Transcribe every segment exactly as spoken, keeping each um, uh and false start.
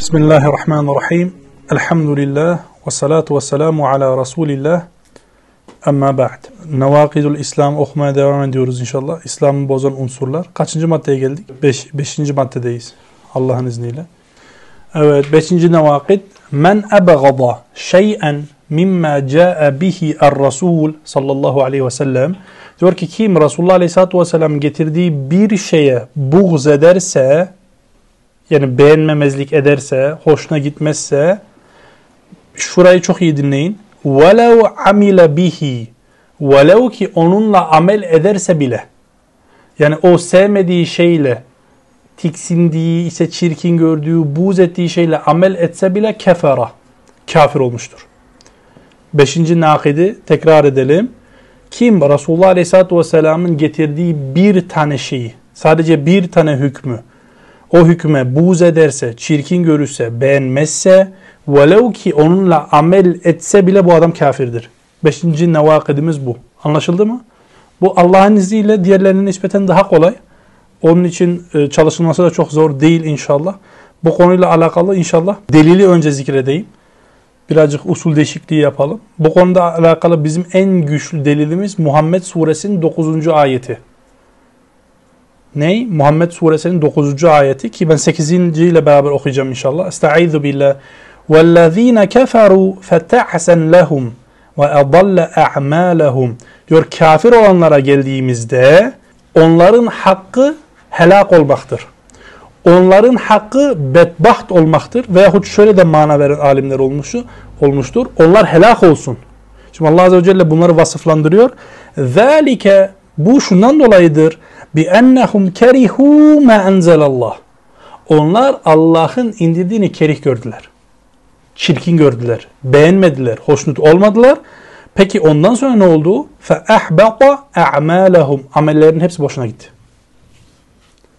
Bismillahirrahmanirrahim. Elhamdülillah ve salatu ve selamu ala Resulillah. Amma ba'd. Nevaqidul İslam okumaya devam ediyoruz inşallah. İslam'ı bozan unsurlar. Kaçıncı maddeye geldik? Beş, beşinci maddedeyiz. Allah'ın izniyle. Evet, beşinci nevaqid. Men ebegada şey'en mimma ca'e bihi er-Rasul sallallahu aleyhi ve sellem. Diyor ki kim Resulullah aleyhissalatu vesselam getirdiği bir şeye buğz ederse, yani beğenmemezlik ederse, hoşuna gitmezse, şurayı çok iyi dinleyin. وَلَوْ عَمِلَ بِهِ وَلَوْ ki onunla amel ederse bile, yani o sevmediği şeyle, tiksindiği, ise çirkin gördüğü, buğz ettiği şeyle amel etse bile kefera, kafir olmuştur. Beşinci nakidi tekrar edelim. Kim Resulullah Aleyhisselatü Vesselam'ın getirdiği bir tane şeyi, sadece bir tane hükmü, o hükme buğz ederse, çirkin görürse, beğenmezse, velev ki onunla amel etse bile bu adam kafirdir. Beşinci nevakidimiz bu. Anlaşıldı mı? Bu Allah'ın izniyle diğerlerinin nispeten daha kolay. Onun için çalışılması da çok zor değil inşallah. Bu konuyla alakalı inşallah delili önce zikredeyim. Birazcık usul değişikliği yapalım. Bu konuda alakalı bizim en güçlü delilimiz Muhammed Suresinin dokuzuncu ayeti. Ney? Muhammed Suresinin dokuzuncu ayeti ki ben sekizinci ile beraber okuyacağım inşallah. Estaizu billah. وَالَّذ۪ينَ كَفَرُوا فَتَحْسَنْ لَهُمْ وَاَضَلَّ اَعْمَالَهُمْ. Diyor kafir olanlara geldiğimizde onların hakkı helak olmaktır. Onların hakkı bedbaht olmaktır. Veyahut şöyle de mana veren alimler olmuşu, olmuştur. Onlar helak olsun. Şimdi Allah Azze ve Celle bunları vasıflandırıyor. ذَٰلِكَ bu şundan dolayıdır. بِأَنَّهُمْ كَرِهُوا مَا أَنْزَلَ اللّٰهِ. Onlar Allah'ın indirdiğini kerih gördüler. Çirkin gördüler, beğenmediler, hoşnut olmadılar. Peki ondan sonra ne oldu? فَاَحْبَقَ اَعْمَالَهُمْ. Amellerin hepsi boşuna gitti.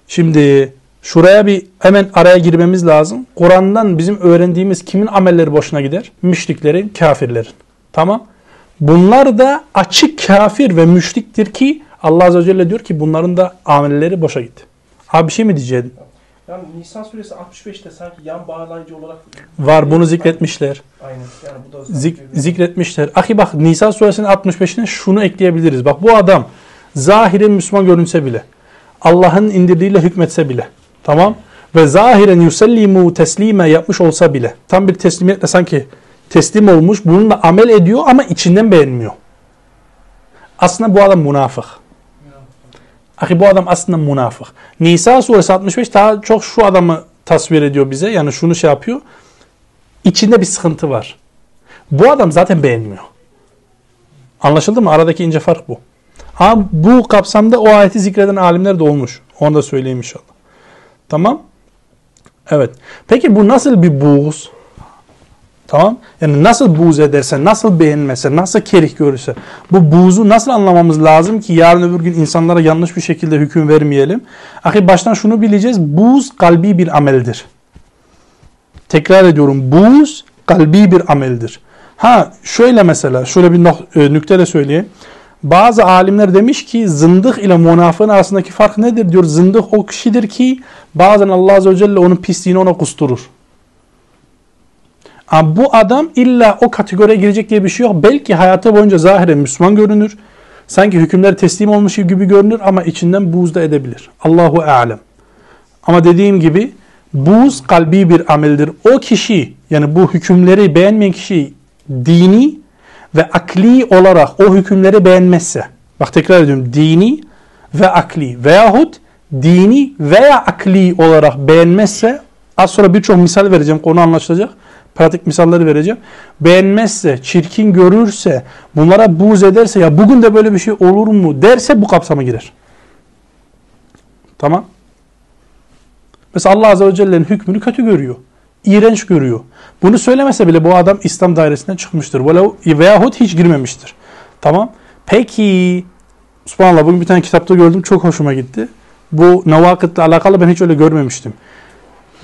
Şimdi şuraya bir hemen araya girmemiz lazım. Kur'an'dan bizim öğrendiğimiz kimin amelleri boşuna gider? Müşriklerin, kafirlerin. Tamam. Bunlar da açık kafir ve müşriktir ki Allah Azze ve Celle diyor ki bunların da amelleri boşa gitti. Abi bir şey mi diyeceğim? Yani Nisa Suresi altmış beşte sanki yan bağlayıcı olarak var, bunu zikretmişler. Aynen. Yani bu da Zik, zikretmişler. Ahi bak Nisa Suresinin altmış beşine şunu ekleyebiliriz. Bak bu adam zahiren Müslüman görünse bile, Allah'ın indirdiğiyle hükmetse bile, tamam, ve zahiren yusellimu teslime yapmış olsa bile, tam bir teslimiyetle sanki teslim olmuş, bununla amel ediyor ama içinden beğenmiyor. Aslında bu adam münafık. Ahi bu adam aslında münafık. Nisa suresi altmış beş daha çok şu adamı tasvir ediyor bize. Yani şunu şey yapıyor. İçinde bir sıkıntı var. Bu adam zaten beğenmiyor. Anlaşıldı mı? Aradaki ince fark bu. Ama bu kapsamda o ayeti zikreden alimler de olmuş. Onu da söyleyeyim inşallah. Tamam. Evet. Peki bu nasıl bir buğz? Tamam. Yani nasıl buğz ederse, nasıl beğenmese, nasıl kerih görürse, bu buğzu nasıl anlamamız lazım ki yarın öbür gün insanlara yanlış bir şekilde hüküm vermeyelim. Akı baştan şunu bileceğiz. Buğz kalbi bir ameldir. Tekrar ediyorum. Buğz kalbi bir ameldir. Ha şöyle mesela, şöyle bir nükte de söyleyeyim. Bazı alimler demiş ki zındık ile münafığın arasındaki fark nedir diyor. Zındık o kişidir ki bazen Allah Azze ve Celle onun pisliğini ona kusturur. Ama bu adam illa o kategoriye girecek diye bir şey yok. Belki hayatı boyunca zahiren Müslüman görünür. Sanki hükümler teslim olmuş gibi görünür ama içinden buğz da edebilir. Allahu alem. Ama dediğim gibi buğz kalbi bir ameldir. O kişi, yani bu hükümleri beğenmeyen kişi dini ve akli olarak o hükümleri beğenmezse. Bak tekrar ediyorum. Dini ve akli veyahut dini veya akli olarak beğenmezse, az sonra birçok misal vereceğim, konu anlaşılacak. Pratik misalları vereceğim. Beğenmezse, çirkin görürse, bunlara buğz ederse, ya bugün de böyle bir şey olur mu derse bu kapsama girer. Tamam. Mesela Allah Azze ve Celle'nin hükmünü kötü görüyor. İğrenç görüyor. Bunu söylemese bile bu adam İslam dairesinden çıkmıştır. Veyahut hiç girmemiştir. Tamam. Peki, subhanallah bugün bir tane kitapta gördüm. Çok hoşuma gitti. Bu nevakıtla alakalı ben hiç öyle görmemiştim.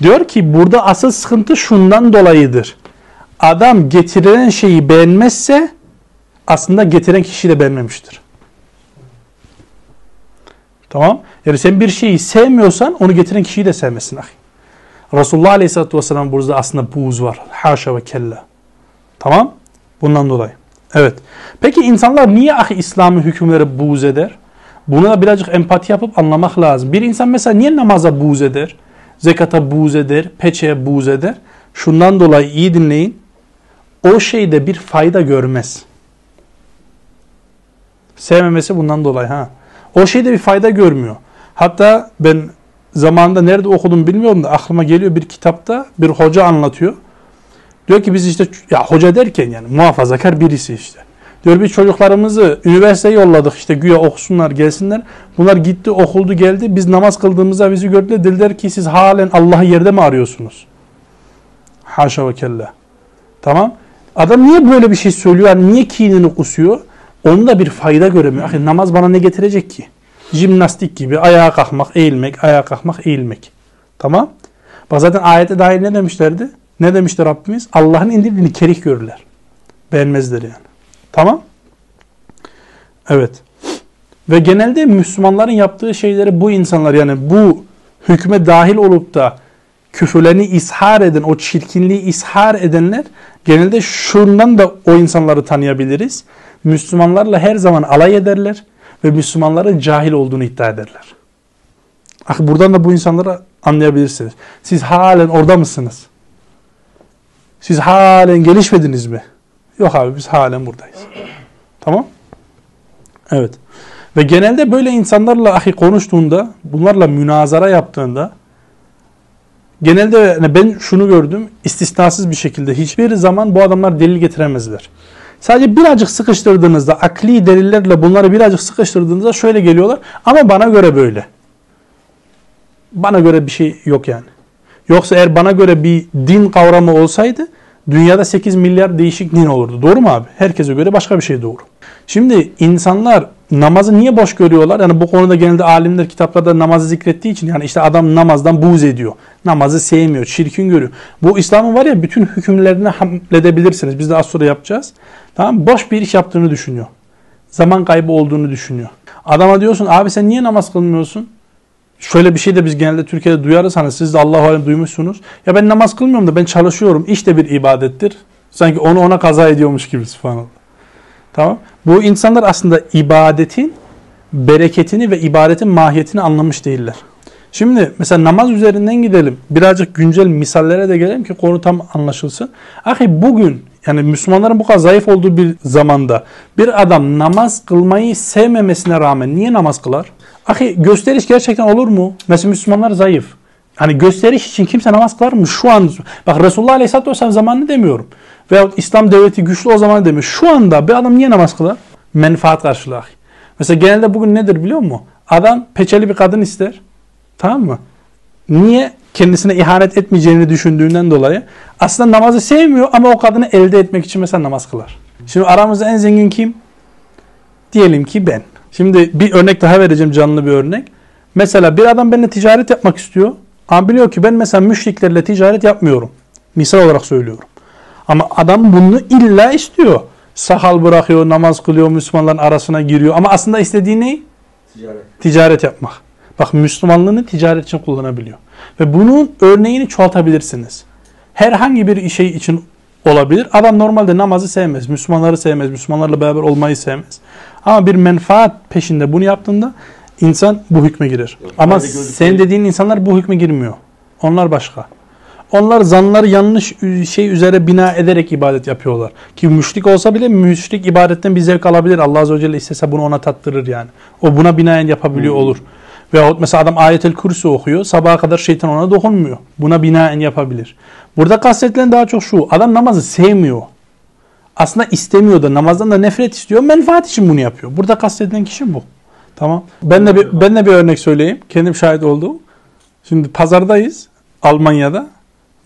Diyor ki burada asıl sıkıntı şundan dolayıdır. Adam getirilen şeyi beğenmezse aslında getiren kişiyi de beğenmemiştir. Tamam. Yani sen bir şeyi sevmiyorsan onu getiren kişiyi de sevmesin. Resulullah Aleyhisselatü Vesselam burada aslında buğz var. Haşa ve kella. Tamam? Bundan dolayı. Evet. Peki insanlar niye ahi İslam'ın hükümleri buğz eder? Buna birazcık empati yapıp anlamak lazım. Bir insan mesela niye namaza buğz eder? Zekata buğz eder, peçeye buğz eder. Şundan dolayı iyi dinleyin. O şeyde bir fayda görmez. Sevmemesi bundan dolayı. ha. O şeyde bir fayda görmüyor. Hatta ben zamanında nerede okudum bilmiyorum da aklıma geliyor, bir kitapta bir hoca anlatıyor. Diyor ki biz işte, ya hoca derken yani muhafazakar birisi işte. Diyor biz çocuklarımızı üniversiteye yolladık işte güya okusunlar gelsinler. Bunlar gitti okuldu geldi, biz namaz kıldığımızda bizi gördüler. Dediler ki siz halen Allah'ı yerde mi arıyorsunuz? Haşa ve kella. Tamam. Adam niye böyle bir şey söylüyor? Yani niye kinini kusuyor? Onu da bir fayda göremiyor. Ahi, namaz bana ne getirecek ki? Jimnastik gibi ayağa kalkmak, eğilmek, ayağa kalkmak, eğilmek. Tamam. Bak zaten ayete dair ne demişlerdi? Ne demişti Rabbimiz? Allah'ın indirdiğini kerih görürler. Beğenmezler yani. Tamam. Evet. Ve genelde Müslümanların yaptığı şeyleri bu insanlar, yani bu hükme dahil olup da küfürlerini ishar eden, o çirkinliği ishar edenler, genelde şundan da o insanları tanıyabiliriz. Müslümanlarla her zaman alay ederler ve Müslümanların cahil olduğunu iddia ederler. Buradan da bu insanları anlayabilirsiniz. Siz halen orada mısınız? Siz halen gelişmediniz mi? Yok abi, biz halen buradayız. Tamam? Evet. Ve genelde böyle insanlarla ahi konuştuğunda, bunlarla münazara yaptığında, genelde ben şunu gördüm, istisnasız bir şekilde hiçbir zaman bu adamlar delil getiremezler. Sadece birazcık sıkıştırdığınızda, akli delillerle bunları birazcık sıkıştırdığınızda şöyle geliyorlar. Ama bana göre böyle. Bana göre bir şey yok yani. Yoksa eğer bana göre bir din kavramı olsaydı dünyada sekiz milyar değişik din olurdu. Doğru mu abi? Herkese göre başka bir şey doğru. Şimdi insanlar namazı niye boş görüyorlar? Yani bu konuda genelde alimler kitaplarda namazı zikrettiği için, yani işte adam namazdan buğz ediyor. Namazı sevmiyor, çirkin görüyor. Bu İslam'ın var ya bütün hükümlerine hamledebilirsiniz. Biz de az sonra yapacağız. Tamam, boş bir iş yaptığını düşünüyor. Zaman kaybı olduğunu düşünüyor. Adama diyorsun abi sen niye namaz kılmıyorsun? Şöyle bir şey de biz genelde Türkiye'de duyarız, hani siz de Allah'u alem duymuşsunuz. Ya ben namaz kılmıyorum da ben çalışıyorum. İş de bir ibadettir. Sanki onu ona kaza ediyormuş gibi falan. Tamam. Bu insanlar aslında ibadetin bereketini ve ibadetin mahiyetini anlamış değiller. Şimdi mesela namaz üzerinden gidelim. Birazcık güncel misallere de gelelim ki konu tam anlaşılsın. Ahi bugün yani Müslümanların bu kadar zayıf olduğu bir zamanda bir adam namaz kılmayı sevmemesine rağmen niye namaz kılar? Ahi gösteriş gerçekten olur mu? Mesela Müslümanlar zayıf. Hani gösteriş için kimse namaz kılar mı? Şu an bak Resulullah Aleyhisselatü Vesselam zamanını demiyorum. Veyahut İslam devleti güçlü o zaman demiyor. Şu anda bir adam niye namaz kılar? Menfaat karşılığı. Mesela genelde bugün nedir biliyor musun? Adam peçeli bir kadın ister. Tamam mı? Niye? Kendisine ihanet etmeyeceğini düşündüğünden dolayı. Aslında namazı sevmiyor ama o kadını elde etmek için mesela namaz kılar. Şimdi aramızda en zengin kim? Diyelim ki ben. Şimdi bir örnek daha vereceğim, canlı bir örnek. Mesela bir adam benimle ticaret yapmak istiyor. Ama biliyor ki ben mesela müşriklerle ticaret yapmıyorum. Misal olarak söylüyorum. Ama adam bunu illa istiyor. Sakal bırakıyor, namaz kılıyor, Müslümanların arasına giriyor. Ama aslında istediği ne? Ticaret. Ticaret yapmak. Bak Müslümanlığını ticaret için kullanabiliyor. Ve bunun örneğini çoğaltabilirsiniz. Herhangi bir şey için olabilir. Adam normalde namazı sevmez, Müslümanları sevmez, Müslümanlarla beraber olmayı sevmez. Ama bir menfaat peşinde bunu yaptığında insan bu hükme girer. Yok, ama sen dediğin insanlar bu hükme girmiyor. Onlar başka. Onlar zanları yanlış şey üzere bina ederek ibadet yapıyorlar. Ki müşrik olsa bile müşrik ibadetten bir zevk alabilir. Allah Azze ve Celle istese bunu ona tattırır yani. O buna binaen yapabiliyor hmm. olur. Veyahut mesela adam Ayet-el Kürsi okuyor. Sabaha kadar şeytan ona dokunmuyor. Buna binaen yapabilir. Burada kastedilen daha çok şu. Adam namazı sevmiyor. Aslında istemiyor da, namazdan da nefret istiyor. Menfaat için bunu yapıyor. Burada kastedilen kişi bu. Tamam. Ben de bir, ben de bir örnek söyleyeyim. Kendim şahit oldum. Şimdi pazardayız. Almanya'da.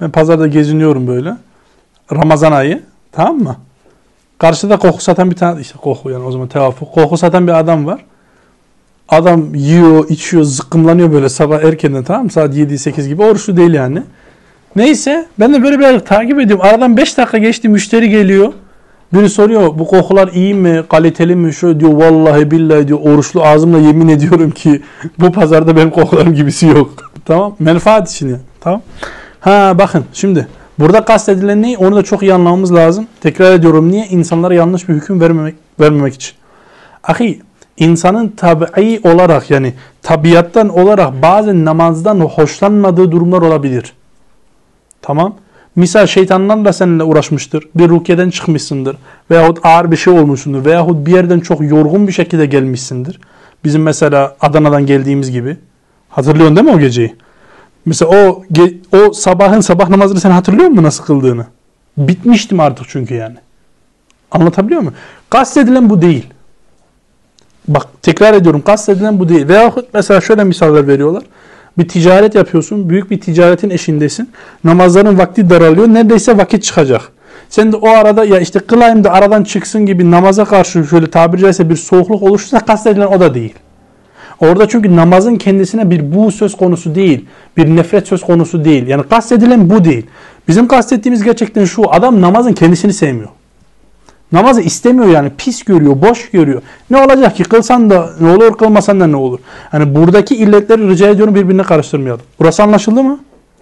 Ben pazarda geziniyorum böyle. Ramazan ayı. Tamam mı? Karşıda koku satan bir tane, işte koku yani o zaman tevafuk. Koku satan bir adam var. Adam yiyor, içiyor, zıkkımlanıyor böyle sabah erkenden, tamam mı? Saat yedi sekiz gibi. Oruçlu değil yani. Neyse ben de böyle birazcık takip ediyorum. Aradan beş dakika geçti, müşteri geliyor. Biri soruyor bu kokular iyi mi, kaliteli mi? Şöyle diyor vallahi billahi diyor oruçlu ağzımla yemin ediyorum ki bu pazarda benim kokularım gibisi yok. Tamam, menfaat için ya. Tamam. Ha bakın şimdi burada kastedilen ne? Onu da çok iyi anlamamız lazım. Tekrar ediyorum. Niye? İnsanlara yanlış bir hüküm vermemek, vermemek için. Ahi, insanın tabii olarak yani tabiattan olarak bazen namazdan hoşlanmadığı durumlar olabilir. Tamam. Misal şeytanlar da seninle uğraşmıştır. Bir rukiyeden çıkmışsındır. Veyahut ağır bir şey olmuşsundur. Veyahut bir yerden çok yorgun bir şekilde gelmişsindir. Bizim mesela Adana'dan geldiğimiz gibi. Hatırlıyorsun değil mi o geceyi? Mesela o, o sabahın sabah namazını sen hatırlıyor musun nasıl kıldığını? Bitmiştim artık çünkü yani. Anlatabiliyor muyum? Kastedilen bu değil. Bak tekrar ediyorum, kastedilen bu değil. Veyahut mesela şöyle misaller veriyorlar. Bir ticaret yapıyorsun. Büyük bir ticaretin eşindesin. Namazların vakti daralıyor. Neredeyse vakit çıkacak. Sen de o arada ya işte kılayım da aradan çıksın gibi namaza karşı şöyle tabiri caizse bir soğukluk oluşursa kastedilen o da değil. Orada çünkü namazın kendisine bir bu söz konusu değil. Bir nefret söz konusu değil. Yani kastedilen bu değil. Bizim kastettiğimiz gerçekten şu. Adam namazın kendisini sevmiyor. Namazı istemiyor yani. Pis görüyor, boş görüyor. Ne olacak ki? Kılsan da ne olur, kılmasan da ne olur? Hani buradaki illetleri rica ediyorum birbirine karıştırmayalım. Burası anlaşıldı mı?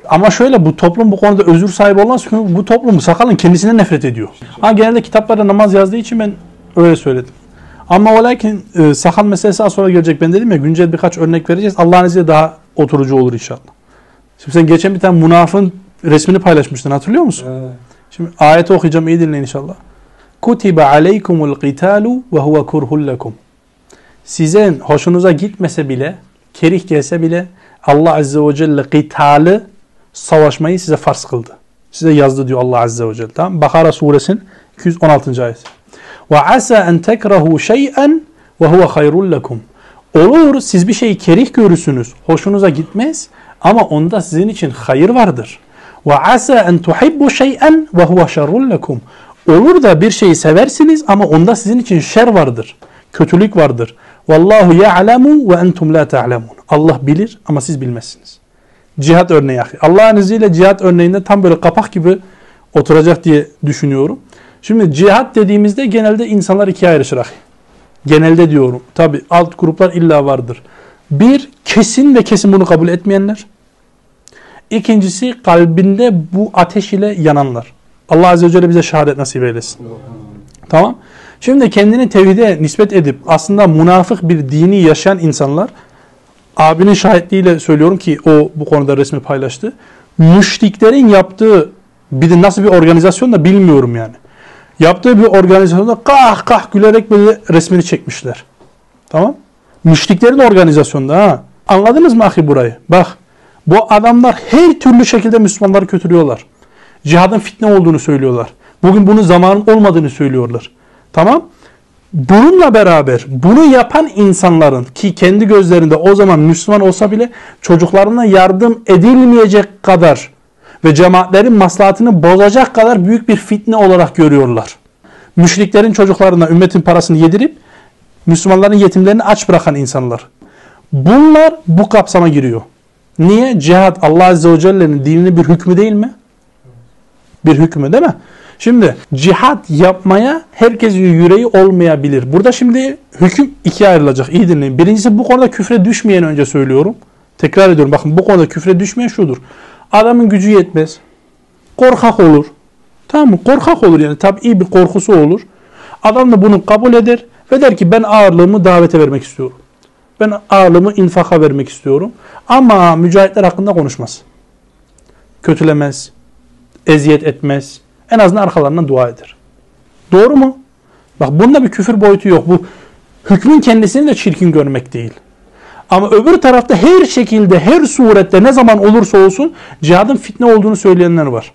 Ama şöyle bu toplum bu konuda özür sahibi olmaz. Çünkü bu toplum sakalın kendisine nefret ediyor. Ha, genelde kitaplarda namaz yazdığı için ben öyle söyledim. Ama o lakin e, sakal meselesi az sonra gelecek. Ben dedim ya güncel birkaç örnek vereceğiz. Allah'ın izniyle daha oturucu olur inşallah. Şimdi sen geçen bir tane münafığın resmini paylaşmıştın, hatırlıyor musun? Evet. Şimdi ayeti okuyacağım, iyi dinleyin inşallah. Kutiba aleykumul qitalu ve huve kurhul lekum. Sizin hoşunuza gitmese bile, kerih gelse bile Allah Azze ve Celle qitalı, savaşmayı size farz kıldı. Size yazdı diyor Allah Azze ve Celle. Tamam? Bakara suresinin iki yüz on altıncı ayeti. Ve asa en tekrahu şey'en ve huve hayrul lekum. Olur siz bir şeyi kerih görürsünüz, hoşunuza gitmez ama onda sizin için hayır vardır. Ve asa en tuhibbu şey'en ve huve şerrul lekum. Olur da bir şeyi seversiniz ama onda sizin için şer vardır, kötülük vardır. Vallahu ya'lemu ve entum la ta'lemun. Allah bilir ama siz bilmezsiniz. Cihat örneği. Allah'ın izniyle cihat örneğinde tam böyle kapak gibi oturacak diye düşünüyorum. Şimdi cihat dediğimizde genelde insanlar ikiye ayrışır. Genelde diyorum. Tabi alt gruplar illa vardır. Bir, kesin ve kesin bunu kabul etmeyenler. İkincisi, kalbinde bu ateş ile yananlar. Allah Azze ve Celle bize şehadet nasip eylesin. Tamam. Şimdi kendini tevhide nispet edip aslında münafık bir dini yaşayan insanlar, abinin şahitliğiyle söylüyorum ki o bu konuda resmi paylaştı. Müşriklerin yaptığı, bir de nasıl bir organizasyon da bilmiyorum yani. Yaptığı bir organizasyonda kah kah gülerek böyle resmini çekmişler. Tamam. Müşriklerin organizasyonda ha. Anladınız mı ahi burayı? Bak bu adamlar her türlü şekilde Müslümanları kötülüyorlar. Cihadın fitne olduğunu söylüyorlar. Bugün bunun zamanın olmadığını söylüyorlar. Tamam. Bununla beraber bunu yapan insanların ki kendi gözlerinde o zaman Müslüman olsa bile çocuklarına yardım edilmeyecek kadar ve cemaatlerin maslahatını bozacak kadar büyük bir fitne olarak görüyorlar. Müşriklerin çocuklarına ümmetin parasını yedirip Müslümanların yetimlerini aç bırakan insanlar. Bunlar bu kapsama giriyor. Niye? Cihad Allah Azze ve Celle'nin dininin bir hükmü değil mi? Bir hükmü değil mi? Şimdi cihat yapmaya herkesin yüreği olmayabilir. Burada şimdi hüküm ikiye ayrılacak. İyi dinleyin. Birincisi bu konuda küfre düşmeyen önce söylüyorum. Tekrar ediyorum. Bakın bu konuda küfre düşmeyen şudur. Adamın gücü yetmez. Korkak olur. Tamam mı? Korkak olur yani. Tabii iyi bir korkusu olur. Adam da bunu kabul eder ve der ki ben ağırlığımı davete vermek istiyorum. Ben ağırlığımı infaka vermek istiyorum. Ama mücahitler hakkında konuşmaz. Kötülemez. Eziyet etmez. En azından arkalarından dua eder. Doğru mu? Bak bunda bir küfür boyutu yok. Bu hükmün kendisini de çirkin görmek değil. Ama öbür tarafta her şekilde, her surette ne zaman olursa olsun cihadın fitne olduğunu söyleyenler var.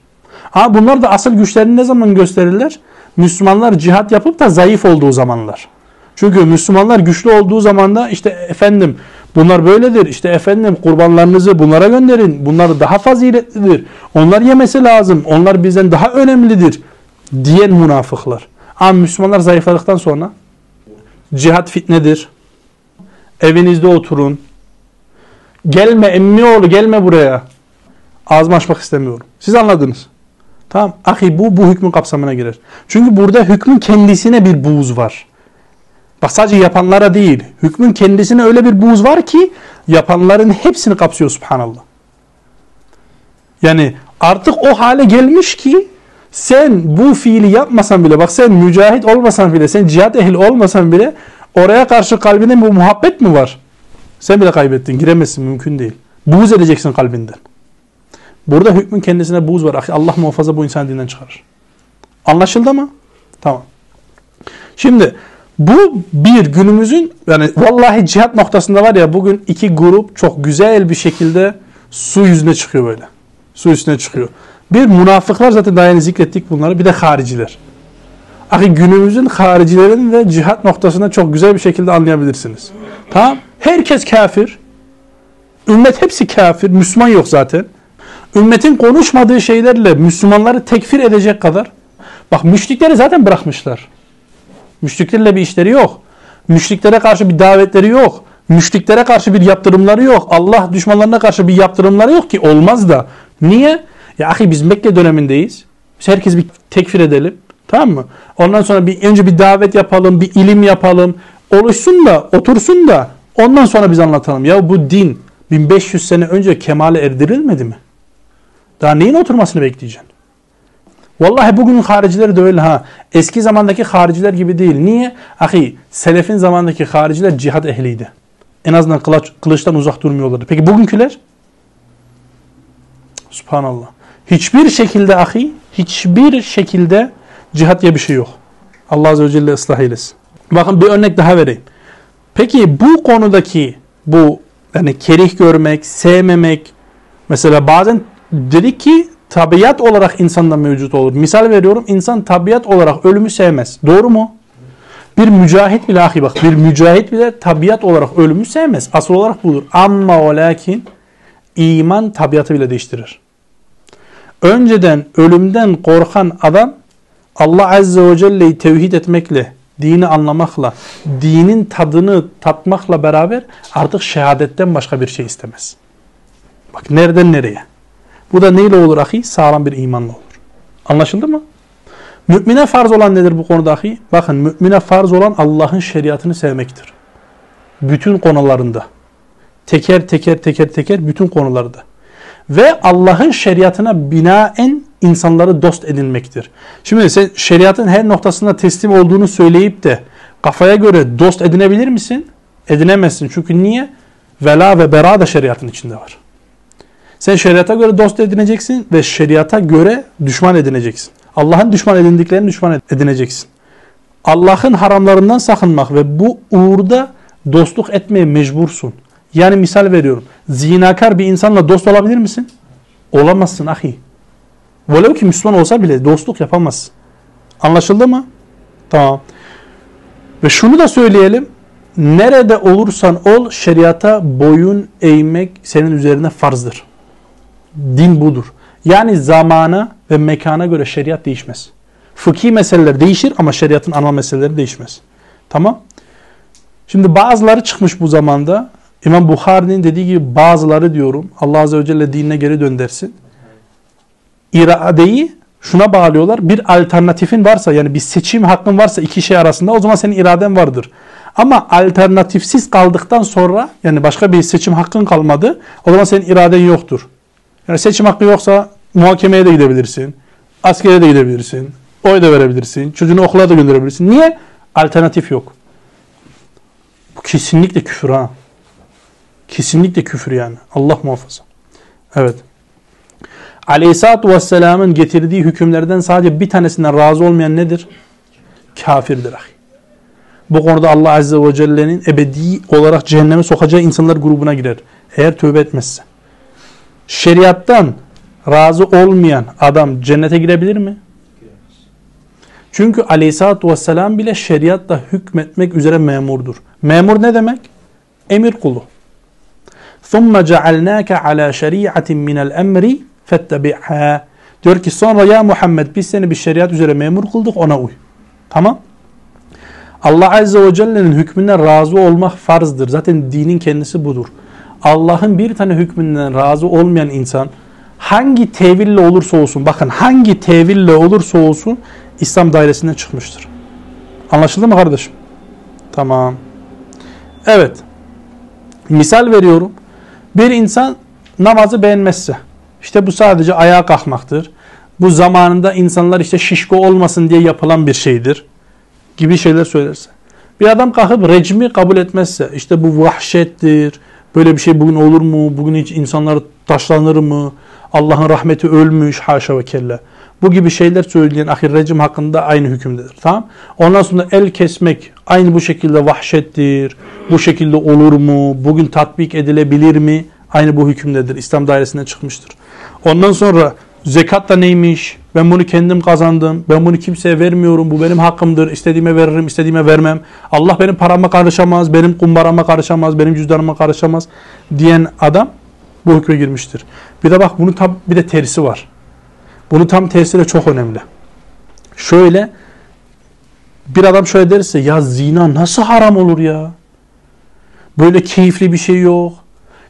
Ha, bunlar da asıl güçlerini ne zaman gösterirler? Müslümanlar cihat yapıp da zayıf olduğu zamanlar. Çünkü Müslümanlar güçlü olduğu zaman da işte efendim bunlar böyledir, işte efendim kurbanlarınızı bunlara gönderin, bunlar daha faziletlidir, onlar yemesi lazım, onlar bizden daha önemlidir diyen münafıklar. Ama Müslümanlar zayıfladıktan sonra cihat fitnedir, evinizde oturun, gelme emmioğlu gelme buraya, ağzımı açmak istemiyorum. Siz anladınız. Tamam, ahi bu, bu hükmün kapsamına girer. Çünkü burada hükmün kendisine bir buğz var. Bak sadece yapanlara değil, hükmün kendisine öyle bir buğz var ki yapanların hepsini kapsıyor subhanallah. Yani artık o hale gelmiş ki sen bu fiili yapmasan bile, bak sen mücahit olmasan bile, sen cihat ehli olmasan bile oraya karşı kalbinde bu muhabbet mi var? Sen bile kaybettin, giremezsin, mümkün değil. Buğz edeceksin kalbinden. Burada hükmün kendisine buğz var. Allah muhafaza bu insanı dinden çıkarır. Anlaşıldı mı? Tamam. Şimdi bu bir günümüzün, yani vallahi cihat noktasında var ya, bugün iki grup çok güzel bir şekilde su yüzüne çıkıyor böyle. Su üstüne çıkıyor. Bir münafıklar, zaten daha yeni zikrettik bunları. Bir de hariciler. Akı günümüzün haricilerin de cihat noktasında çok güzel bir şekilde anlayabilirsiniz. Tamam? Herkes kafir. Ümmet hepsi kafir. Müslüman yok zaten. Ümmetin konuşmadığı şeylerle Müslümanları tekfir edecek kadar. Bak müşrikleri zaten bırakmışlar. Müşriklerle bir işleri yok. Müşriklere karşı bir davetleri yok. Müşriklere karşı bir yaptırımları yok. Allah düşmanlarına karşı bir yaptırımları yok ki olmaz da. Niye? Ya ahi biz Mekke dönemindeyiz. Biz herkes bir tekfir edelim. Tamam mı? Ondan sonra bir önce bir davet yapalım, bir ilim yapalım. Oluşsun da, otursun da ondan sonra biz anlatalım. Ya bu din bin beş yüz sene önce kemale erdirilmedi mi? Daha neyin oturmasını bekleyeceksin? Vallahi bugünün haricileri de öyle ha. Eski zamandaki hariciler gibi değil. Niye? Ahi selefin zamandaki hariciler cihat ehliydi. En azından kılıç, kılıçtan uzak durmuyorlardı. Peki bugünküler? Subhanallah. Hiçbir şekilde ahi, hiçbir şekilde cihat diye bir şey yok. Allah Azze ve Celle ıslah eylesin. Bakın bir örnek daha vereyim. Peki bu konudaki bu yani kerih görmek, sevmemek, mesela bazen dedik ki tabiat olarak insanda mevcut olur. Misal veriyorum, insan tabiat olarak ölümü sevmez. Doğru mu? Bir mücahit bile ahi bak, bir mücahit bile tabiat olarak ölümü sevmez. Asıl olarak budur. Amma o lakin iman tabiatı bile değiştirir. Önceden ölümden korkan adam Allah Azze ve Celle'yi tevhid etmekle, dini anlamakla, dinin tadını tatmakla beraber artık şehadetten başka bir şey istemez. Bak nereden nereye? Bu da neyle olur ahi? Sağlam bir imanla olur. Anlaşıldı mı? Mümine farz olan nedir bu konuda ahi? Bakın mümine farz olan Allah'ın şeriatını sevmektir. Bütün konularında. Teker teker teker teker bütün konularda. Ve Allah'ın şeriatına binaen insanları dost edinmektir. Şimdi sen şeriatın her noktasında teslim olduğunu söyleyip de kafaya göre dost edinebilir misin? Edinemezsin. Çünkü niye? Vela ve bera da şeriatın içinde var. Sen şeriata göre dost edineceksin ve şeriata göre düşman edineceksin. Allah'ın düşman edindiklerini düşman edineceksin. Allah'ın haramlarından sakınmak ve bu uğurda dostluk etmeye mecbursun. Yani misal veriyorum. Zinakar bir insanla dost olabilir misin? Olamazsın ahi. Velev ki Müslüman olsa bile dostluk yapamazsın. Anlaşıldı mı? Tamam. Ve şunu da söyleyelim. Nerede olursan ol şeriata boyun eğmek senin üzerine farzdır. Din budur. Yani zamana ve mekana göre şeriat değişmez. Fıkhi meseleler değişir ama şeriatın ana meseleleri değişmez. Tamam. Şimdi bazıları çıkmış bu zamanda. İmam Buhari'nin dediği gibi bazıları diyorum. Allah Azze ve Celle dinine geri döndersin. İradeyi şuna bağlıyorlar. Bir alternatifin varsa, yani bir seçim hakkın varsa iki şey arasında, o zaman senin iraden vardır. Ama alternatifsiz kaldıktan sonra, yani başka bir seçim hakkın kalmadı, o zaman senin iraden yoktur. Yani seçim hakkı yoksa muhakemeye de gidebilirsin, askere de gidebilirsin, oy da verebilirsin, çocuğunu okula da gönderebilirsin. Niye? Alternatif yok. Bu kesinlikle küfür ha. Kesinlikle küfür yani. Allah muhafaza. Evet. Aleyhisselatü Vesselam'ın getirdiği hükümlerden sadece bir tanesinden razı olmayan nedir? Kafirdir ahi. Bu konuda Allah Azze ve Celle'nin ebedi olarak cehenneme sokacağı insanlar grubuna girer. Eğer tövbe etmezse. Şeriattan razı olmayan adam cennete girebilir mi? Çünkü Aleyhisselatü Vesselam bile şeriatla hükmetmek üzere memurdur. Memur ne demek? Emir kulu. ثُمَّ جَعَلْنَاكَ عَلَى شَرِيعَةٍ مِنَ الْأَمْرِ فَاتَّبِعْهَا. Diyor ki sonra ya Muhammed biz seni bir şeriat üzere memur kıldık, ona uy. Tamam. Allah Azze ve Celle'nin hükmünden razı olmak farzdır. Zaten dinin kendisi budur. Allah'ın bir tane hükmünden razı olmayan insan hangi teville olursa olsun, bakın hangi teville olursa olsun İslam dairesinden çıkmıştır. Anlaşıldı mı kardeşim? Tamam. Evet. Misal veriyorum. Bir insan namazı beğenmezse, İşte bu sadece ayağa kalkmaktır. Bu zamanında insanlar işte şişko olmasın diye yapılan bir şeydir gibi şeyler söylerse. Bir adam kalkıp recmi kabul etmezse, işte bu vahşettir, böyle bir şey bugün olur mu, bugün hiç insanlar taşlanır mı, Allah'ın rahmeti ölmüş, haşa ve kella. Bu gibi şeyler söyleyen ahir recim hakkında aynı hükümdedir. Tamam. Ondan sonra el kesmek aynı bu şekilde vahşettir, bu şekilde olur mu, bugün tatbik edilebilir mi, aynı bu hükümdedir. İslam dairesinden çıkmıştır. Ondan sonra zekat da neymiş? Ben bunu kendim kazandım. Ben bunu kimseye vermiyorum. Bu benim hakkımdır. İstediğime veririm, istediğime vermem. Allah benim parama karışamaz, benim kumbarama karışamaz, benim cüzdanıma karışamaz diyen adam bu hükme girmiştir. Bir de bak bunun tam bir de tersi var. Bunun tam tersi de çok önemli. Şöyle bir adam şöyle derse, ya zina nasıl haram olur ya? Böyle keyifli bir şey yok.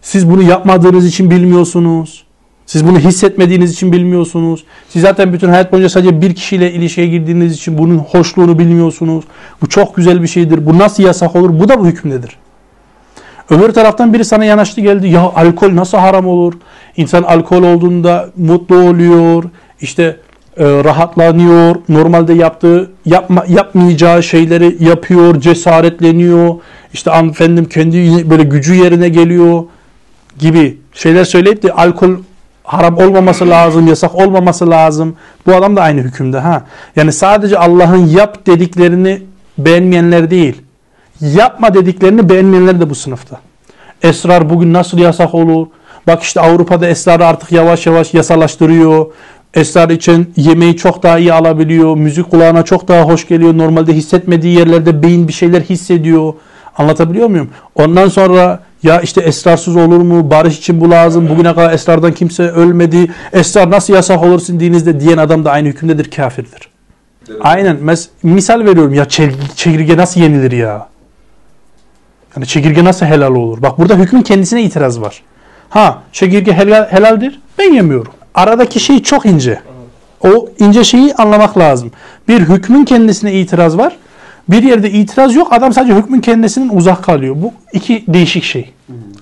Siz bunu yapmadığınız için bilmiyorsunuz. Siz bunu hissetmediğiniz için bilmiyorsunuz. Siz zaten bütün hayat boyunca sadece bir kişiyle ilişkiye girdiğiniz için bunun hoşluğunu bilmiyorsunuz. Bu çok güzel bir şeydir. Bu nasıl yasak olur? Bu da bu hükmündedir. Öbür taraftan biri sana yanaştı geldi. Ya alkol nasıl haram olur? İnsan alkol olduğunda mutlu oluyor. İşte e, rahatlanıyor. Normalde yaptığı, yapma, yapmayacağı şeyleri yapıyor. Cesaretleniyor. İşte efendim kendi böyle gücü yerine geliyor gibi şeyler söyleyip de alkol haram olmaması lazım, yasak olmaması lazım. Bu adam da aynı hükümde. ha. Yani sadece Allah'ın yap dediklerini beğenmeyenler değil, yapma dediklerini beğenmeyenler de bu sınıfta. Esrar bugün nasıl yasak olur? Bak işte Avrupa'da esrarı artık yavaş yavaş yasalaştırıyor. Esrar için yemeği çok daha iyi alabiliyor. Müzik kulağına çok daha hoş geliyor. Normalde hissetmediği yerlerde beyin bir şeyler hissediyor. Anlatabiliyor muyum? Ondan sonra ya işte esrarsız olur mu? Barış için bu lazım. Bugüne kadar esrardan kimse ölmedi. Esrar nasıl yasak olursun dininizde diyen adam da aynı hükümdedir, kafirdir. Evet. Aynen. Mes misal veriyorum. Ya çekirge nasıl yenilir ya? Yani çekirge nasıl helal olur? Bak burada hükmün kendisine itiraz var. Ha çekirge helal, helaldir. Ben yemiyorum. Aradaki şey çok ince. O ince şeyi anlamak lazım. Bir hükmün kendisine itiraz var. Bir yerde itiraz yok. Adam sadece hükmün kendisinin uzak kalıyor. Bu iki değişik şey.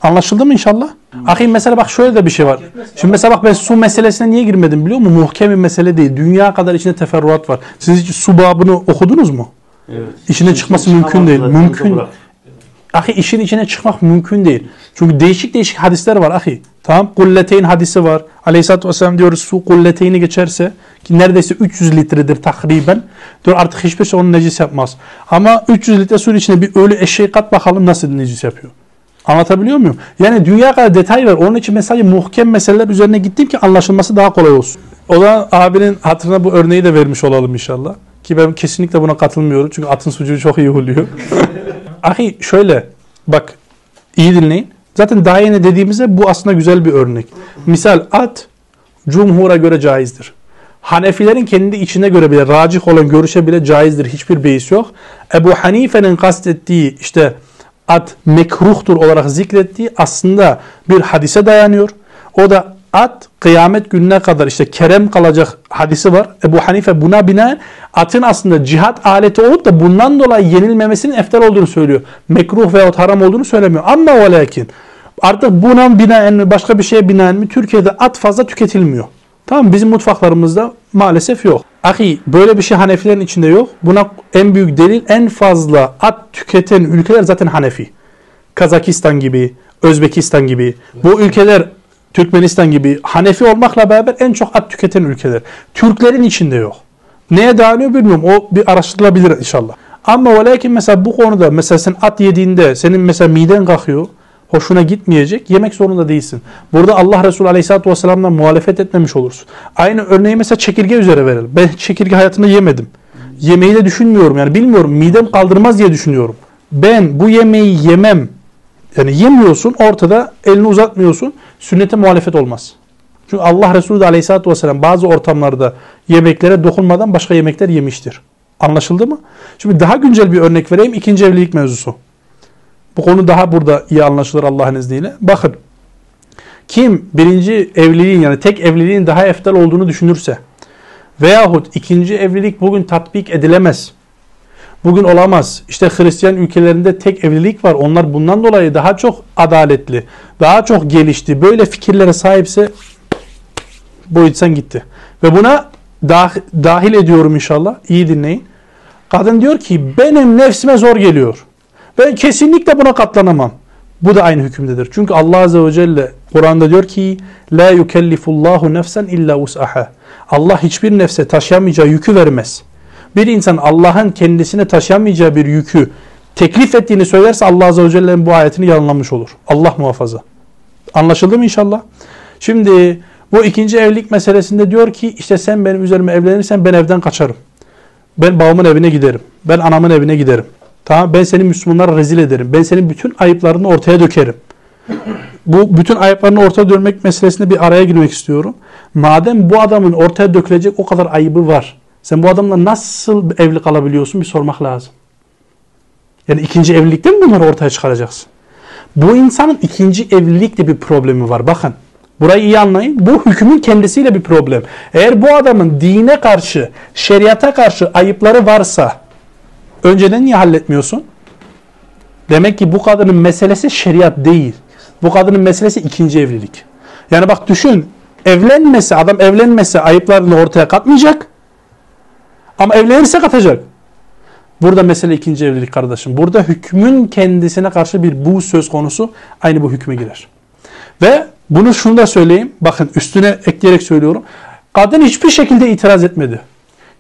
Anlaşıldı mı inşallah? Ahi mesela bak şöyle de bir şey var. Şimdi mesela bak ben su meselesine niye girmedim biliyor musun? Muhkem bir mesele değil. Dünya kadar içinde teferruat var. Siz hiç su babını okudunuz mu? Evet. İçine çıkması mümkün değil. Mümkün. Ahi işin içine çıkmak mümkün değil. Çünkü değişik değişik hadisler var ahi. Tamam. Kulleteyn hadisi var. Aleyhisselatü Vesselam diyoruz su kulleteyni geçerse ki neredeyse üç yüz litredir takriben. Diyor artık hiçbir şey onu necis yapmaz. Ama üç yüz litre suyun içine bir ölü eşeği kat bakalım nasıl necis yapıyor. Anlatabiliyor muyum? Yani dünya kadar detay var. Onun için mesela muhkem meseleler üzerine gittim ki anlaşılması daha kolay olsun. O zaman abinin hatırına bu örneği de vermiş olalım inşallah. Ki ben kesinlikle buna katılmıyorum. Çünkü atın sucuğu çok iyi oluyor. Ahi şöyle bak iyi dinleyin. Zaten daha yeni dediğimizde bu aslında güzel bir örnek. Misal at cumhura göre caizdir. Hanefilerin kendi içine göre bile racih olan görüşe bile caizdir. Hiçbir beis yok. Ebu Hanife'nin kastettiği işte at mekruhtur olarak zikrettiği aslında bir hadise dayanıyor. O da at kıyamet gününe kadar işte kerem kalacak hadisi var. Ebu Hanife buna binaen atın aslında cihat aleti olup da bundan dolayı yenilmemesinin eftal olduğunu söylüyor. Mekruh veyahut haram olduğunu söylemiyor. Ama ve lakin artık buna binaen mi başka bir şeye binaen mi Türkiye'de at fazla tüketilmiyor. Tamam mı? Bizim mutfaklarımızda maalesef yok. Ahi böyle bir şey Hanefilerin içinde yok. Buna en büyük delil en fazla at tüketen ülkeler zaten Hanefi. Kazakistan gibi, Özbekistan gibi bu ülkeler Türkmenistan gibi Hanefi olmakla beraber en çok at tüketen ülkeler. Türklerin içinde yok. Neye dayanıyor bilmiyorum. O bir araştırılabilir inşallah. Ama ve lakin mesela bu konuda mesela sen at yediğinde senin mesela miden kalkıyor. Hoşuna gitmeyecek. Yemek zorunda değilsin. Burada Allah Resulü Aleyhisselatü Vesselam'dan muhalefet etmemiş olursun. Aynı örneği mesela çekirge üzere verelim. Ben çekirge hayatımda yemedim. Yemeği de düşünmüyorum. Yani bilmiyorum. Midem kaldırmaz diye düşünüyorum. Ben bu yemeği yemem. Yani yemiyorsun, ortada elini uzatmıyorsun. Sünnete muhalefet olmaz. Çünkü Allah Resulü de Aleyhisselatü Vesselam bazı ortamlarda yemeklere dokunmadan başka yemekler yemiştir. Anlaşıldı mı? Şimdi daha güncel bir örnek vereyim. İkinci evlilik mevzusu. Bu konu daha burada iyi anlaşılır Allah'ın izniyle. Bakın. Kim birinci evliliğin yani tek evliliğin daha eftal olduğunu düşünürse veyahut ikinci evlilik bugün tatbik edilemez. Bugün olamaz. İşte Hristiyan ülkelerinde tek evlilik var. Onlar bundan dolayı daha çok adaletli, daha çok gelişti. Böyle fikirlere sahipse Bu insan gitti. Ve buna dah dahil ediyorum inşallah. İyi dinleyin. Kadın diyor ki benim nefsime zor geliyor. Ben kesinlikle buna katlanamam. Bu da aynı hükümdedir. Çünkü Allah Azze ve Celle Kur'an'da diyor ki la yukellifullahu nefsen illa vus'aha. Allah hiçbir nefse taşıyamayacağı yükü vermez. Bir insan Allah'ın kendisine taşıyamayacağı bir yükü teklif ettiğini söylerse Allah Azze ve Celle'nin bu ayetini yalanlamış olur. Allah muhafaza. Anlaşıldı mı inşallah? Şimdi bu ikinci evlilik meselesinde diyor ki işte sen benim üzerime evlenirsen ben evden kaçarım. Ben babamın evine giderim. Ben anamın evine giderim. Tamam, ben seni Müslümanlara rezil ederim. Ben senin bütün ayıplarını ortaya dökerim. Bu bütün ayıplarını ortaya dökmek meselesinde bir araya girmek istiyorum. Madem bu adamın ortaya dökülecek o kadar ayıbı var. Sen bu adamla nasıl evli kalabiliyorsun bir sormak lazım. Yani ikinci evlilikte mi bunları ortaya çıkaracaksın? Bu insanın ikinci evlilikte bir problemi var. Bakın burayı iyi anlayın. Bu hükmün kendisiyle bir problem. Eğer bu adamın dine karşı, şeriata karşı ayıpları varsa önceden niye halletmiyorsun? Demek ki bu kadının meselesi şeriat değil. Bu kadının meselesi ikinci evlilik. Yani bak düşün, evlenmese, adam evlenmese ayıplarını ortaya katmayacak. Ama evlenirse katacak. Burada mesele ikinci evlilik kardeşim. Burada hükmün kendisine karşı bir bu söz konusu, aynı bu hükme girer. Ve bunu şunu da söyleyeyim. Bakın üstüne ekleyerek söylüyorum. Kadın hiçbir şekilde itiraz etmedi.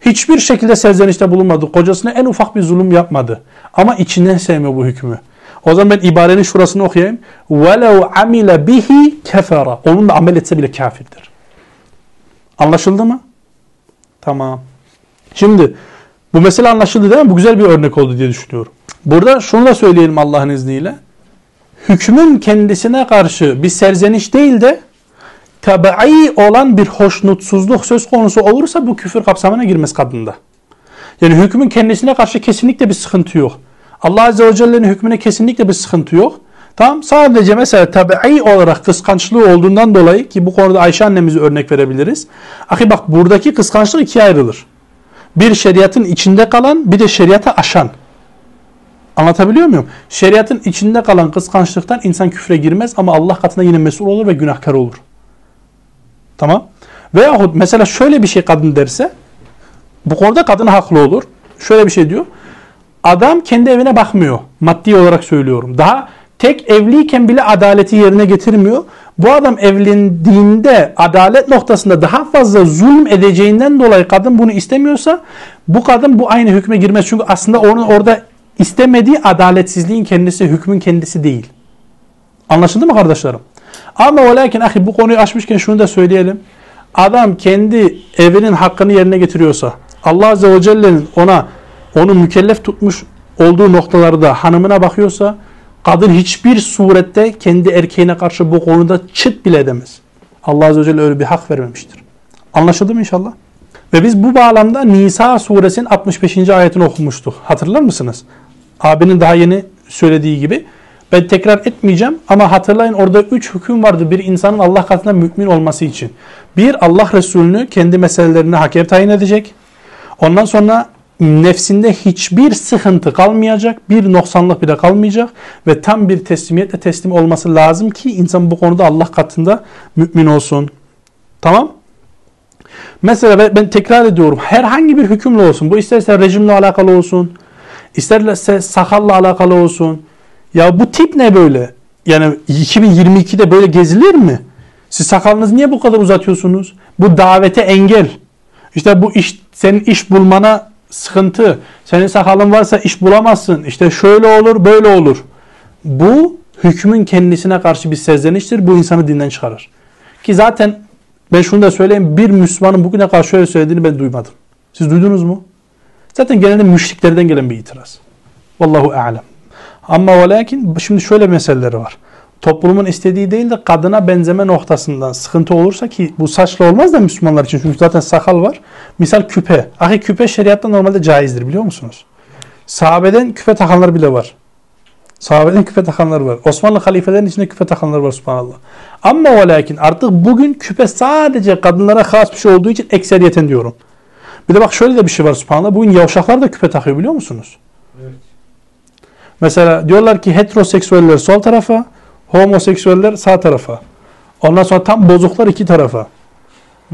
Hiçbir şekilde serzenişte bulunmadı. Kocasına en ufak bir zulüm yapmadı. Ama içinden sevmiyor bu hükmü. O zaman ben ibarenin şurasını okuyayım. وَلَوْ عَمِلَ بِهِ كَفَرًا. Onunla amel etse bile kafirdir. Anlaşıldı mı? Tamam. Şimdi bu mesele anlaşıldı değil mi? Bu güzel bir örnek oldu diye düşünüyorum. Burada şunu da söyleyelim Allah'ın izniyle. Hükmün kendisine karşı bir serzeniş değil de tabii olan bir hoşnutsuzluk söz konusu olursa bu küfür kapsamına girmez kadında. Yani hükmün kendisine karşı kesinlikle bir sıkıntı yok. Allah Azze ve Celle'nin hükmüne kesinlikle bir sıkıntı yok. Tamam, sadece mesela tabii olarak kıskançlığı olduğundan dolayı ki bu konuda Ayşe annemize örnek verebiliriz. Ahi bak buradaki kıskançlık ikiye ayrılır. Bir şeriatın içinde kalan, bir de şeriata aşan. Anlatabiliyor muyum? Şeriatın içinde kalan kıskançlıktan insan küfre girmez ama Allah katında yine mesul olur ve günahkar olur. Tamam. Veyahut mesela şöyle bir şey kadın derse, bu konuda kadın haklı olur. Şöyle bir şey diyor. Adam kendi evine bakmıyor. Maddi olarak söylüyorum. Daha tek evliyken bile adaleti yerine getirmiyor. Bu adam evlendiğinde adalet noktasında daha fazla zulüm edeceğinden dolayı kadın bunu istemiyorsa bu kadın bu aynı hükme girmez. Çünkü aslında onun orada istemediği adaletsizliğin kendisi, hükmün kendisi değil. Anlaşıldı mı kardeşlerim? Ama o lakin ahi bu konuyu açmışken şunu da söyleyelim. Adam kendi evinin hakkını yerine getiriyorsa Allah Azze ve Celle'nin ona onu mükellef tutmuş olduğu noktalarda hanımına bakıyorsa kadın hiçbir surette kendi erkeğine karşı bu konuda çıt bile edemez. Allah Azze ve Celle öyle bir hak vermemiştir. Anlaşıldı mı inşallah? Ve biz bu bağlamda Nisa Suresinin altmış beşinci ayetini okumuştuk. Hatırlar mısınız? Abinin daha yeni söylediği gibi. Ben tekrar etmeyeceğim ama hatırlayın orada üç hüküm vardı bir insanın Allah katında mümin olması için. Bir, Allah Resulünü kendi meselelerine hakem tayin edecek. Ondan sonra nefsinde hiçbir sıkıntı kalmayacak, bir noksanlık bile kalmayacak ve tam bir teslimiyetle teslim olması lazım ki insan bu konuda Allah katında mümin olsun. Tamam? Mesela ben tekrar ediyorum, herhangi bir hükümle olsun, bu isterse rejimle alakalı olsun, isterse sakalla alakalı olsun. Ya bu tip ne böyle? Yani iki bin yirmi iki'de böyle gezilir mi? Siz sakalınızı niye bu kadar uzatıyorsunuz? Bu davete engel. İşte bu iş, senin iş bulmana sıkıntı. Senin sakalın varsa iş bulamazsın. İşte şöyle olur, böyle olur. Bu hükmün kendisine karşı bir serzeniştir. Bu insanı dinden çıkarır. Ki zaten ben şunu da söyleyeyim. Bir Müslümanın bugüne kadar şöyle söylediğini ben duymadım. Siz duydunuz mu? Zaten genelde müşriklerden gelen bir itiraz. Vallahu alem. Ama o lakin şimdi şöyle meseleleri var. Toplumun istediği değil de kadına benzeme noktasından sıkıntı olursa ki bu saçla olmaz da Müslümanlar için. Çünkü zaten sakal var. Misal küpe. Ahi küpe şeriatta normalde caizdir biliyor musunuz? Sahabeden küpe takanlar bile var. Sahabeden küpe takanlar var. Osmanlı halifelerin içinde küpe takanlar var subhanallah. Ama o lakin artık bugün küpe sadece kadınlara has bir şey olduğu için ekseriyeten diyorum. Bir de bak şöyle de bir şey var subhanallah. Bugün yavşaklar da küpe takıyor biliyor musunuz? Evet. Mesela diyorlar ki heteroseksüeller sol tarafa, homoseksüeller sağ tarafa. Ondan sonra tam bozuklar iki tarafa.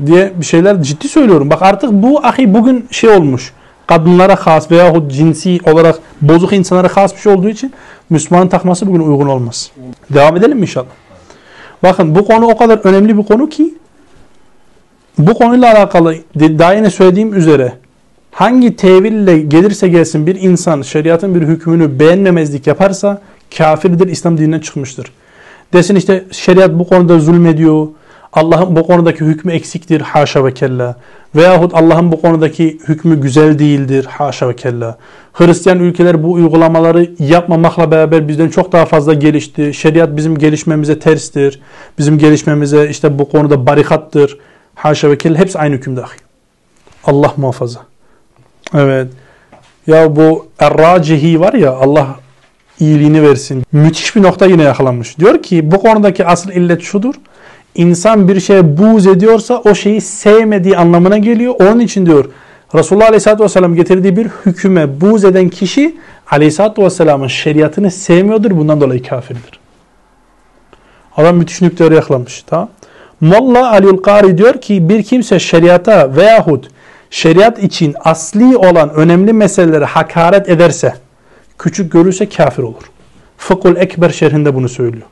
diye bir şeyler ciddi söylüyorum. Bak artık bu ahi bugün şey olmuş. Kadınlara has veyahut cinsi olarak bozuk insanlara has bir şey olduğu için Müslümanın takması bugün uygun olmaz. Devam edelim mi inşallah? Bakın bu konu o kadar önemli bir konu ki bu konuyla alakalı daha yine söylediğim üzere hangi teville gelirse gelsin bir insan şeriatın bir hükmünü beğenmemezlik yaparsa kafirdir, İslam dininden çıkmıştır. Desin işte şeriat bu konuda zulmediyor, Allah'ın bu konudaki hükmü eksiktir, haşa ve kella. Veyahut Allah'ın bu konudaki hükmü güzel değildir, haşa ve kella. Hristiyan ülkeler bu uygulamaları yapmamakla beraber bizden çok daha fazla gelişti. Şeriat bizim gelişmemize terstir, bizim gelişmemize işte bu konuda barikattır, haşa ve kella. Hepsi aynı hükümde. Allah muhafaza. Evet. Ya bu er-Racihi var ya, Allah iyiliğini versin. Müthiş bir nokta yine yakalanmış. Diyor ki bu konudaki asıl illet şudur. İnsan bir şeye buğz ediyorsa o şeyi sevmediği anlamına geliyor. Onun için diyor Resulullah Aleyhisselatü Vesselam getirdiği bir hüküme buğz eden kişi Aleyhisselatü Vesselam'ın şeriatını sevmiyordur. Bundan dolayı kafirdir. Adam müthiş nükleer yakalamış. Tamam. Molla Ali el-Kari diyor ki bir kimse şeriata veyahut şeriat için asli olan önemli meselelere hakaret ederse, küçük görürse kafir olur. Fıkhul Ekber şerhinde bunu söylüyor.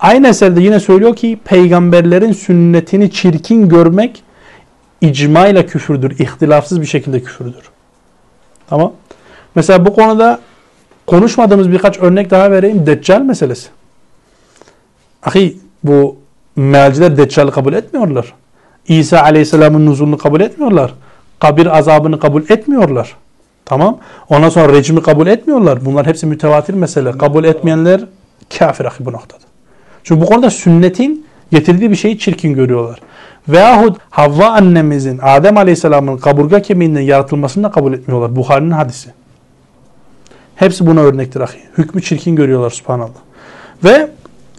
Aynı eserde yine söylüyor ki peygamberlerin sünnetini çirkin görmek icma ile küfürdür. İhtilafsız bir şekilde küfürdür. Tamam. Mesela bu konuda konuşmadığımız birkaç örnek daha vereyim. Deccal meselesi. Ahi bu mealciler Deccal'ı kabul etmiyorlar. İsa Aleyhisselam'ın nuzulunu kabul etmiyorlar. Kabir azabını kabul etmiyorlar. Tamam. Ondan sonra rejimi kabul etmiyorlar. Bunlar hepsi mütevatir mesele. Kabul etmeyenler kafir ahi bu noktada. Çünkü bu konuda sünnetin getirdiği bir şeyi çirkin görüyorlar. Veyahut Havva annemizin Adem Aleyhisselam'ın kaburga kemiğinden yaratılmasını da kabul etmiyorlar. Buhari'nin hadisi. Hepsi buna örnektir ahi. Hükmü çirkin görüyorlar subhanallah. Ve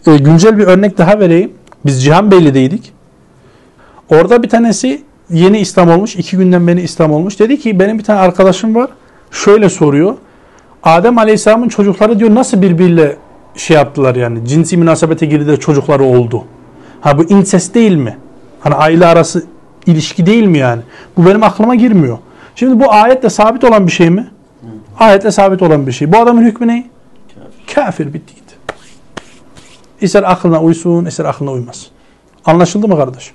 e, güncel bir örnek daha vereyim. Biz Cihanbeyli'deydik. Orada bir tanesi yeni İslam olmuş. iki günden beri İslam olmuş. Dedi ki benim bir tane arkadaşım var. Şöyle soruyor. Adem Aleyhisselam'ın çocukları diyor nasıl birbiriyle şey yaptılar yani cinsi münasebete girdiler, çocukları oldu. Ha bu incest değil mi? Hani aile arası ilişki değil mi yani? Bu benim aklıma girmiyor. Şimdi bu ayetle sabit olan bir şey mi? Hı. Ayetle sabit olan bir şey. Bu adamın hükmü ne? Kafir. Kafir bitti gitti. İster aklına uysun, ister aklına uymaz. Anlaşıldı mı kardeş?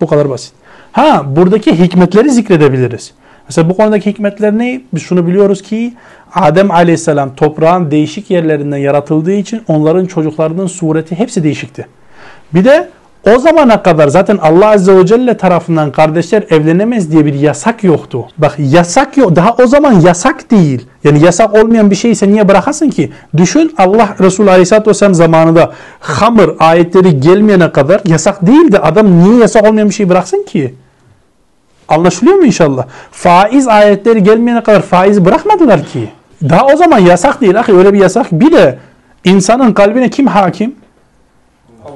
Bu kadar basit. Ha buradaki hikmetleri zikredebiliriz. Mesela bu konudaki hikmetler ne? Biz şunu biliyoruz ki Adem Aleyhisselam toprağın değişik yerlerinden yaratıldığı için onların çocuklarının sureti hepsi değişikti. Bir de o zamana kadar zaten Allah Azze ve Celle tarafından kardeşler evlenemez diye bir yasak yoktu. Bak yasak yok. Daha o zaman yasak değil. Yani yasak olmayan bir şeyse niye bırakasın ki? Düşün Allah Resulü Aleyhisselatü Vesselam zamanında hamır ayetleri gelmeyene kadar yasak değildi. Adam niye yasak olmayan bir şey bıraksın ki? Anlaşılıyor mu inşallah? Faiz ayetleri gelmeyene kadar faizi bırakmadılar ki. Daha o zaman yasak değil. Ahi, öyle bir yasak. Bir de insanın kalbine kim hakim? Allah.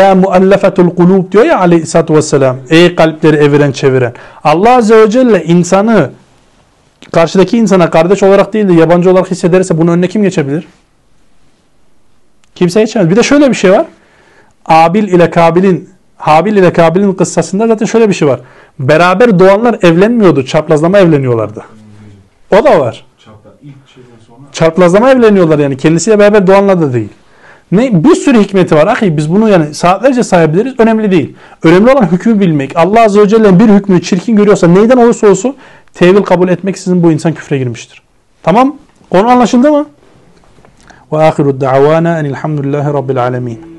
Ya muallefetul kulub diyor ya Aleyhisselatü Vesselam. Ey kalpleri eviren çeviren. Allah Azze ve Celle insanı karşıdaki insana kardeş olarak değil de yabancı olarak hissederse bunun önüne kim geçebilir? Kimse geçemez. Bir de şöyle bir şey var. Habil ile Kabil'in Habil ile Kabil'in kıssasında zaten şöyle bir şey var. Beraber doğanlar evlenmiyordu. Çaprazlama evleniyorlardı. O da var. Çaprazlama evleniyorlar yani. Kendisiyle beraber doğanlar da değil. Ne? Bir sürü hikmeti var. Ahi biz bunu yani saatlerce sayabiliriz. Önemli değil. Önemli olan hükmü bilmek. Allah Azze ve Celle'nin bir hükmü çirkin görüyorsa neyden olursa olsun tevil kabul etmeksizin bu insan küfre girmiştir. Tamam. Konu anlaşıldı mı? Ve ahiru da'vana enilhamdülillahi rabbil alemin.